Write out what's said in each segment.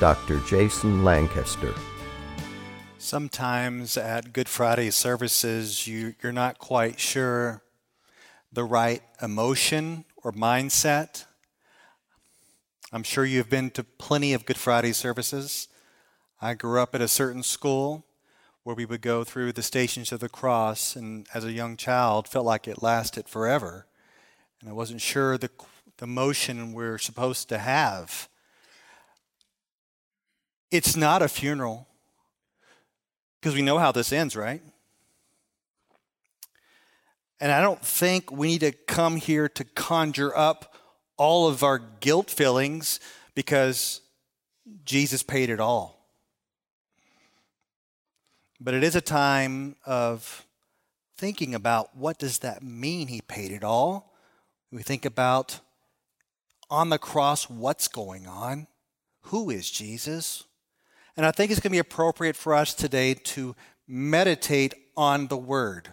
Dr. Jason Lancaster. Sometimes at Good Friday services, you're not quite sure the right emotion or mindset. I'm sure you've been to plenty of Good Friday services. I grew up at a certain school where we would go through the Stations of the Cross, and as a young child, felt like it lasted forever. And I wasn't sure the emotion we're supposed to have. It's not a funeral, because we know how this ends, right? And I don't think we need to come here to conjure up all of our guilt feelings, because Jesus paid it all. But it is a time of thinking about, what does that mean, he paid it all? We think about, on the cross, what's going on? Who is Jesus? And I think it's going to be appropriate for us today to meditate on the Word.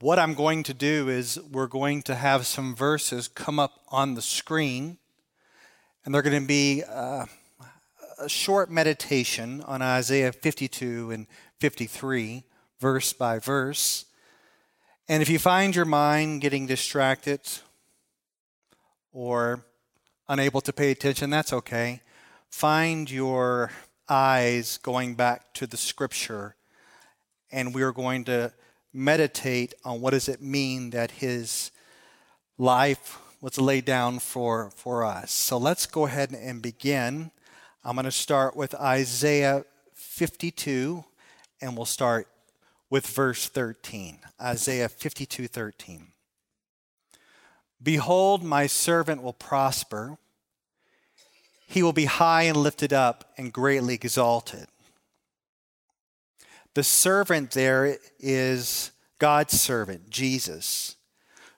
What I'm going to do is we're going to have some verses come up on the screen, and they're going to be a short meditation on Isaiah 52 and 53, verse by verse. And if you find your mind getting distracted or unable to pay attention, that's okay. Find your eyes going back to the scripture, and we are going to meditate on what does it mean that his life was laid down for us. So let's go ahead and begin. I'm going to start with Isaiah 52, and we'll start with verse 13. Isaiah 52:13. Behold, my servant will prosper. He will be high and lifted up and greatly exalted. The servant there is God's servant, Jesus,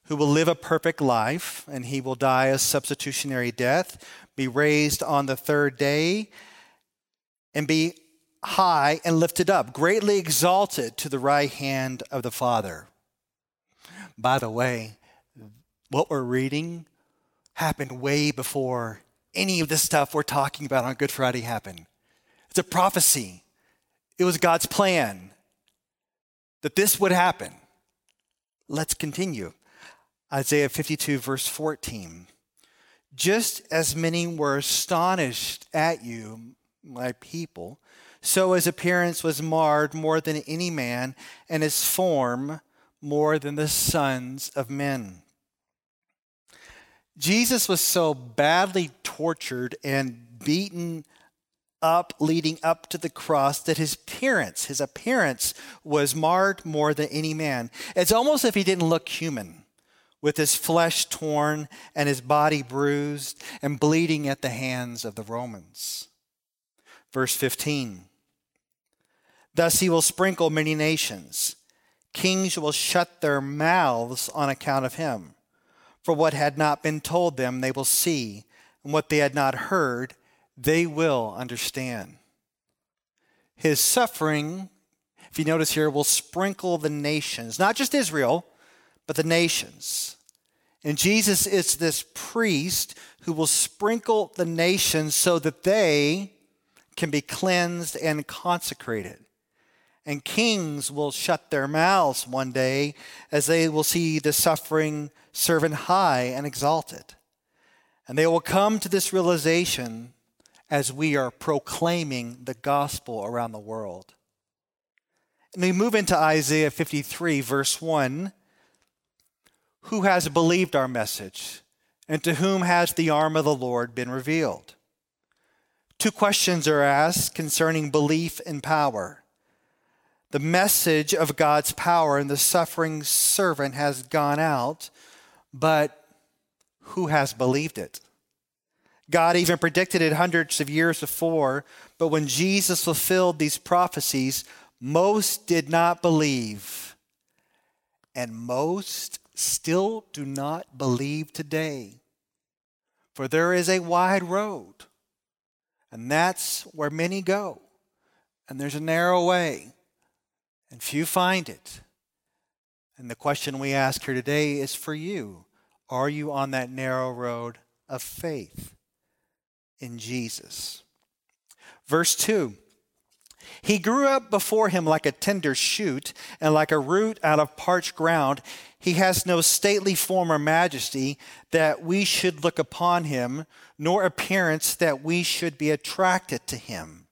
who will live a perfect life, and he will die a substitutionary death, be raised on the third day, and be high and lifted up, greatly exalted to the right hand of the Father. By the way, what we're reading happened way before any of the stuff we're talking about on Good Friday happened. It's a prophecy. It was God's plan that this would happen. Let's continue. Isaiah 52, verse 14. Just as many were astonished at you, my people, so his appearance was marred more than any man, and his form more than the sons of men. Jesus was so badly tortured and beaten up leading up to the cross that his appearance was marred more than any man. It's almost as if he didn't look human, with his flesh torn and his body bruised and bleeding at the hands of the Romans. Verse 15, thus he will sprinkle many nations. Kings will shut their mouths on account of him. For what had not been told them, they will see, and what they had not heard, they will understand. His suffering, if you notice here, will sprinkle the nations, not just Israel, but the nations. And Jesus is this priest who will sprinkle the nations so that they can be cleansed and consecrated. And kings will shut their mouths one day as they will see the suffering servant high and exalted. And they will come to this realization as we are proclaiming the gospel around the world. And we move into Isaiah 53, verse 1. Who has believed our message, and to whom has the arm of the Lord been revealed? Two questions are asked concerning belief and power. The message of God's power and the suffering servant has gone out, but who has believed it? God even predicted it hundreds of years before, but when Jesus fulfilled these prophecies, most did not believe, and most still do not believe today. For there is a wide road, and that's where many go, and there's a narrow way, and few find it. And the question we ask here today is for you. Are you on that narrow road of faith in Jesus? Verse 2, he grew up before him like a tender shoot and like a root out of parched ground. He has no stately form or majesty that we should look upon him, nor appearance that we should be attracted to him.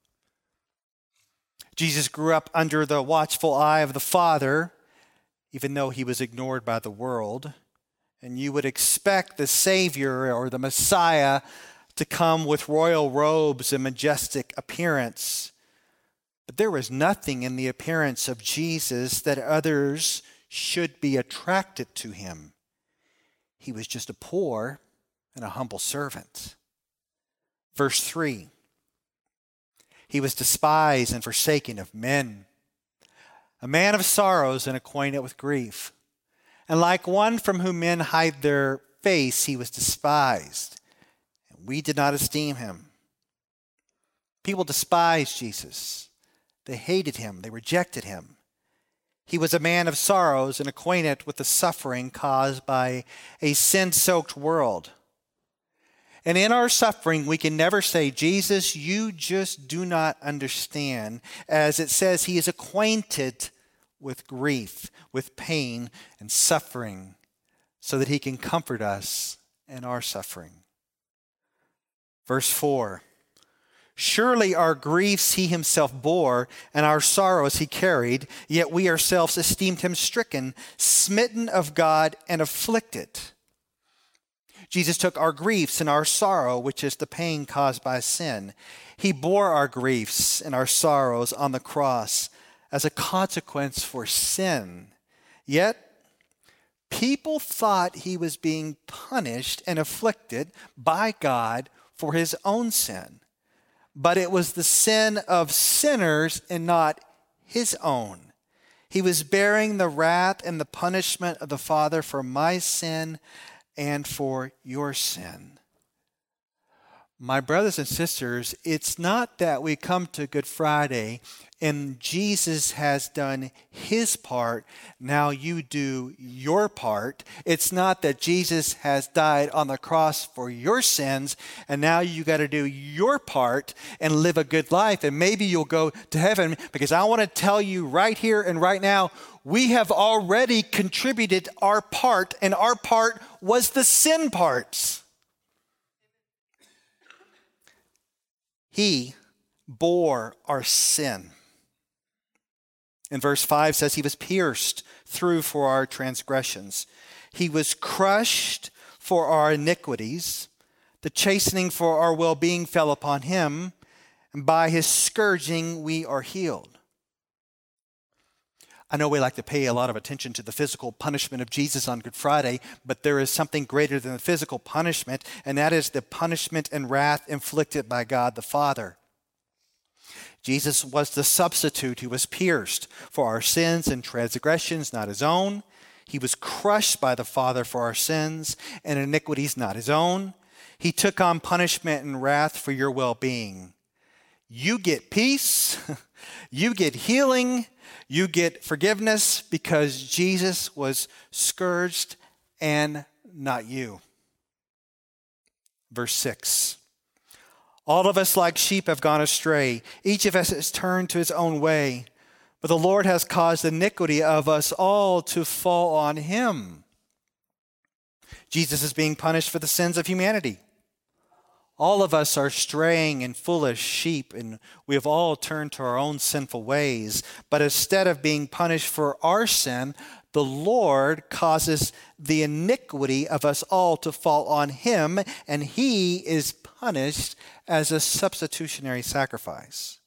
Jesus grew up under the watchful eye of the Father, even though he was ignored by the world. And you would expect the Savior or the Messiah to come with royal robes and majestic appearance. But there was nothing in the appearance of Jesus that others should be attracted to him. He was just a poor and a humble servant. Verse 3, he was despised and forsaken of men, a man of sorrows and acquainted with grief. And like one from whom men hide their face, he was despised, and we did not esteem him. People despised Jesus. They hated him. They rejected him. He was a man of sorrows and acquainted with the suffering caused by a sin-soaked world. And in our suffering, we can never say, Jesus, you just do not understand. As it says, he is acquainted with grief, with pain and suffering, so that he can comfort us in our suffering. Verse 4. Surely our griefs he himself bore, and our sorrows he carried, yet we ourselves esteemed him stricken, smitten of God, and afflicted. Jesus took our griefs and our sorrow, which is the pain caused by sin. He bore our griefs and our sorrows on the cross as a consequence for sin. Yet people thought he was being punished and afflicted by God for his own sin. But it was the sin of sinners and not his own. He was bearing the wrath and the punishment of the Father for my sin and for your sin. My brothers and sisters, it's not that we come to Good Friday and Jesus has done his part, now you do your part. It's not that Jesus has died on the cross for your sins, and now you got to do your part and live a good life, and maybe you'll go to heaven, because I want to tell you right here and right now, we have already contributed our part, and our part was the sin parts. He bore our sin. And verse 5 says he was pierced through for our transgressions. He was crushed for our iniquities. The chastening for our well-being fell upon him, and by his scourging we are healed. I know we like to pay a lot of attention to the physical punishment of Jesus on Good Friday, but there is something greater than the physical punishment, and that is the punishment and wrath inflicted by God the Father. Jesus was the substitute who was pierced for our sins and transgressions, not his own. He was crushed by the Father for our sins and iniquities, not his own. He took on punishment and wrath for your well-being. You get peace, you get healing, you get forgiveness because Jesus was scourged and not you. Verse 6. All of us like sheep have gone astray. Each of us has turned to his own way. But the Lord has caused iniquity of us all to fall on him. Jesus is being punished for the sins of humanity. All of us are straying and foolish sheep, and we have all turned to our own sinful ways. But instead of being punished for our sin, the Lord causes the iniquity of us all to fall on him, and he is punished as a substitutionary sacrifice.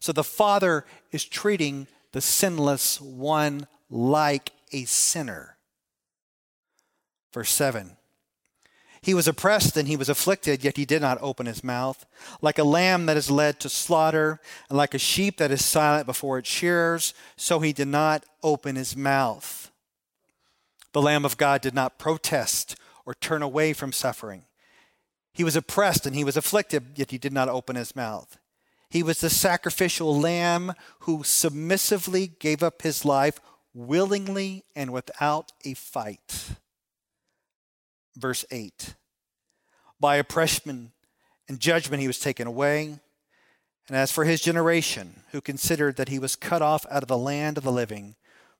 So the Father is treating the sinless one like a sinner. Verse 7, He was oppressed and he was afflicted, yet he did not open his mouth. Like a lamb that is led to slaughter, and like a sheep that is silent before its shearers, so he did not open his mouth. The Lamb of God did not protest or turn away from suffering. He was oppressed and he was afflicted, yet he did not open his mouth. He was the sacrificial lamb who submissively gave up his life willingly and without a fight. Verse 8, by oppression and judgment he was taken away. And as for his generation, who considered that he was cut off out of the land of the living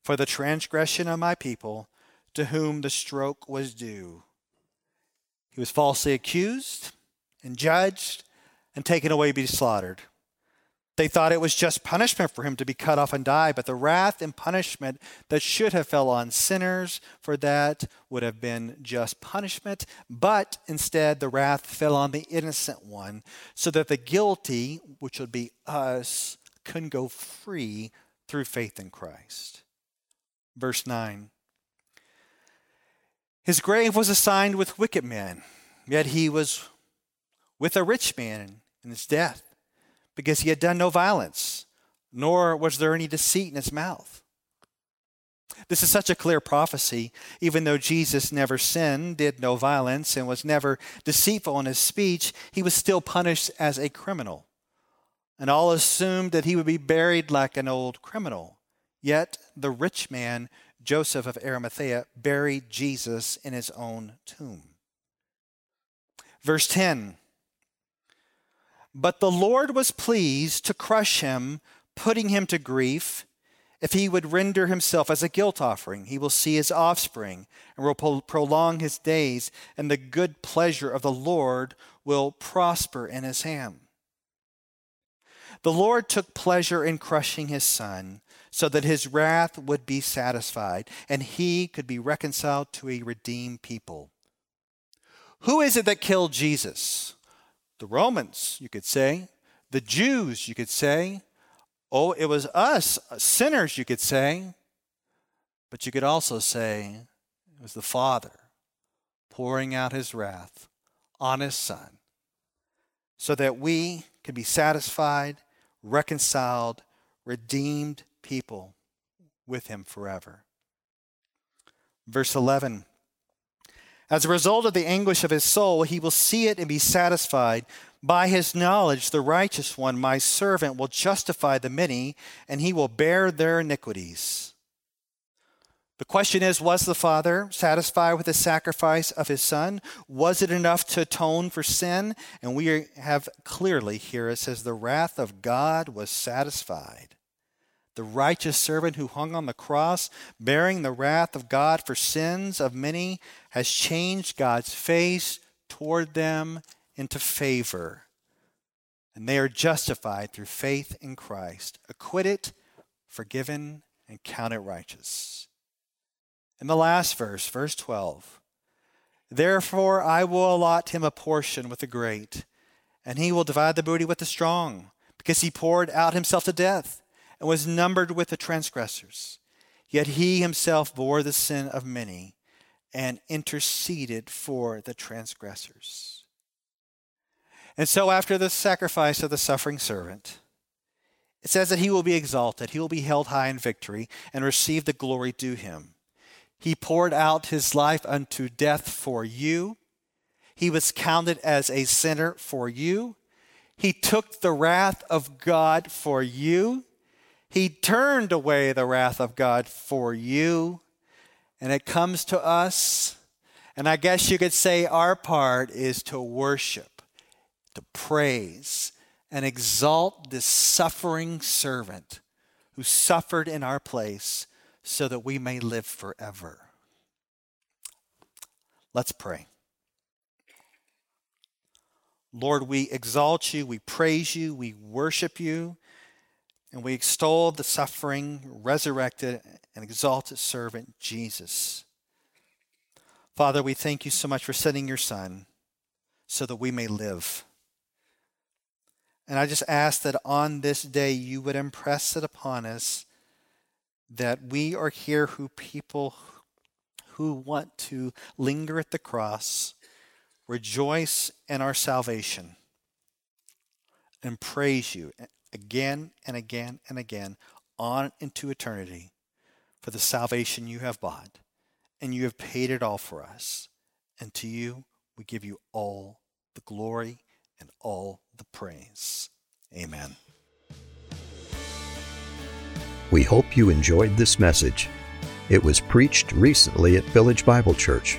for the transgression of my people, to whom the stroke was due. He was falsely accused and judged and taken away to be slaughtered. They thought it was just punishment for him to be cut off and die, but the wrath and punishment that should have fell on sinners for that would have been just punishment, but instead the wrath fell on the innocent one so that the guilty, which would be us, couldn't go free through faith in Christ. Verse 9, his grave was assigned with wicked men, yet he was with a rich man in his death, because he had done no violence, nor was there any deceit in his mouth. This is such a clear prophecy. Even though Jesus never sinned, did no violence, and was never deceitful in his speech, he was still punished as a criminal. And all assumed that he would be buried like an old criminal. Yet the rich man, Joseph of Arimathea, buried Jesus in his own tomb. Verse 10. But the Lord was pleased to crush him, putting him to grief. If he would render himself as a guilt offering, he will see his offspring and will prolong his days, and the good pleasure of the Lord will prosper in his hand. The Lord took pleasure in crushing his son so that his wrath would be satisfied and he could be reconciled to a redeemed people. Who is it that killed Jesus? The Romans, you could say. The Jews, you could say. Oh, it was us, sinners, you could say. But you could also say it was the Father pouring out his wrath on his Son so that we could be satisfied, reconciled, redeemed people with him forever. Verse 11. As a result of the anguish of his soul, he will see it and be satisfied. By his knowledge, the righteous one, my servant, will justify the many, and he will bear their iniquities. The question is, was the Father satisfied with the sacrifice of his Son? Was it enough to atone for sin? And we have clearly here, it says, the wrath of God was satisfied. The righteous servant who hung on the cross, bearing the wrath of God for sins of many, has changed God's face toward them into favor. And they are justified through faith in Christ, acquitted, forgiven, and counted righteous. In the last verse, verse 12, therefore I will allot him a portion with the great, and he will divide the booty with the strong, because he poured out himself to death and was numbered with the transgressors. Yet he himself bore the sin of many and interceded for the transgressors. And so after the sacrifice of the suffering servant, it says that he will be exalted, he will be held high in victory and receive the glory due him. He poured out his life unto death for you. He was counted as a sinner for you. He took the wrath of God for you. He turned away the wrath of God for you, and it comes to us, and I guess you could say our part is to worship, to praise, and exalt this suffering servant who suffered in our place so that we may live forever. Let's pray. Lord, we exalt you, we praise you, we worship you, and we extol the suffering, resurrected, and exalted servant, Jesus. Father, we thank you so much for sending your Son so that we may live. And I just ask that on this day you would impress it upon us that we are here who people who want to linger at the cross, rejoice in our salvation and praise you again and again and again on into eternity for the salvation you have bought, and you have paid it all for us. And to you, we give you all the glory and all the praise. Amen. We hope you enjoyed this message. It was preached recently at Village Bible Church.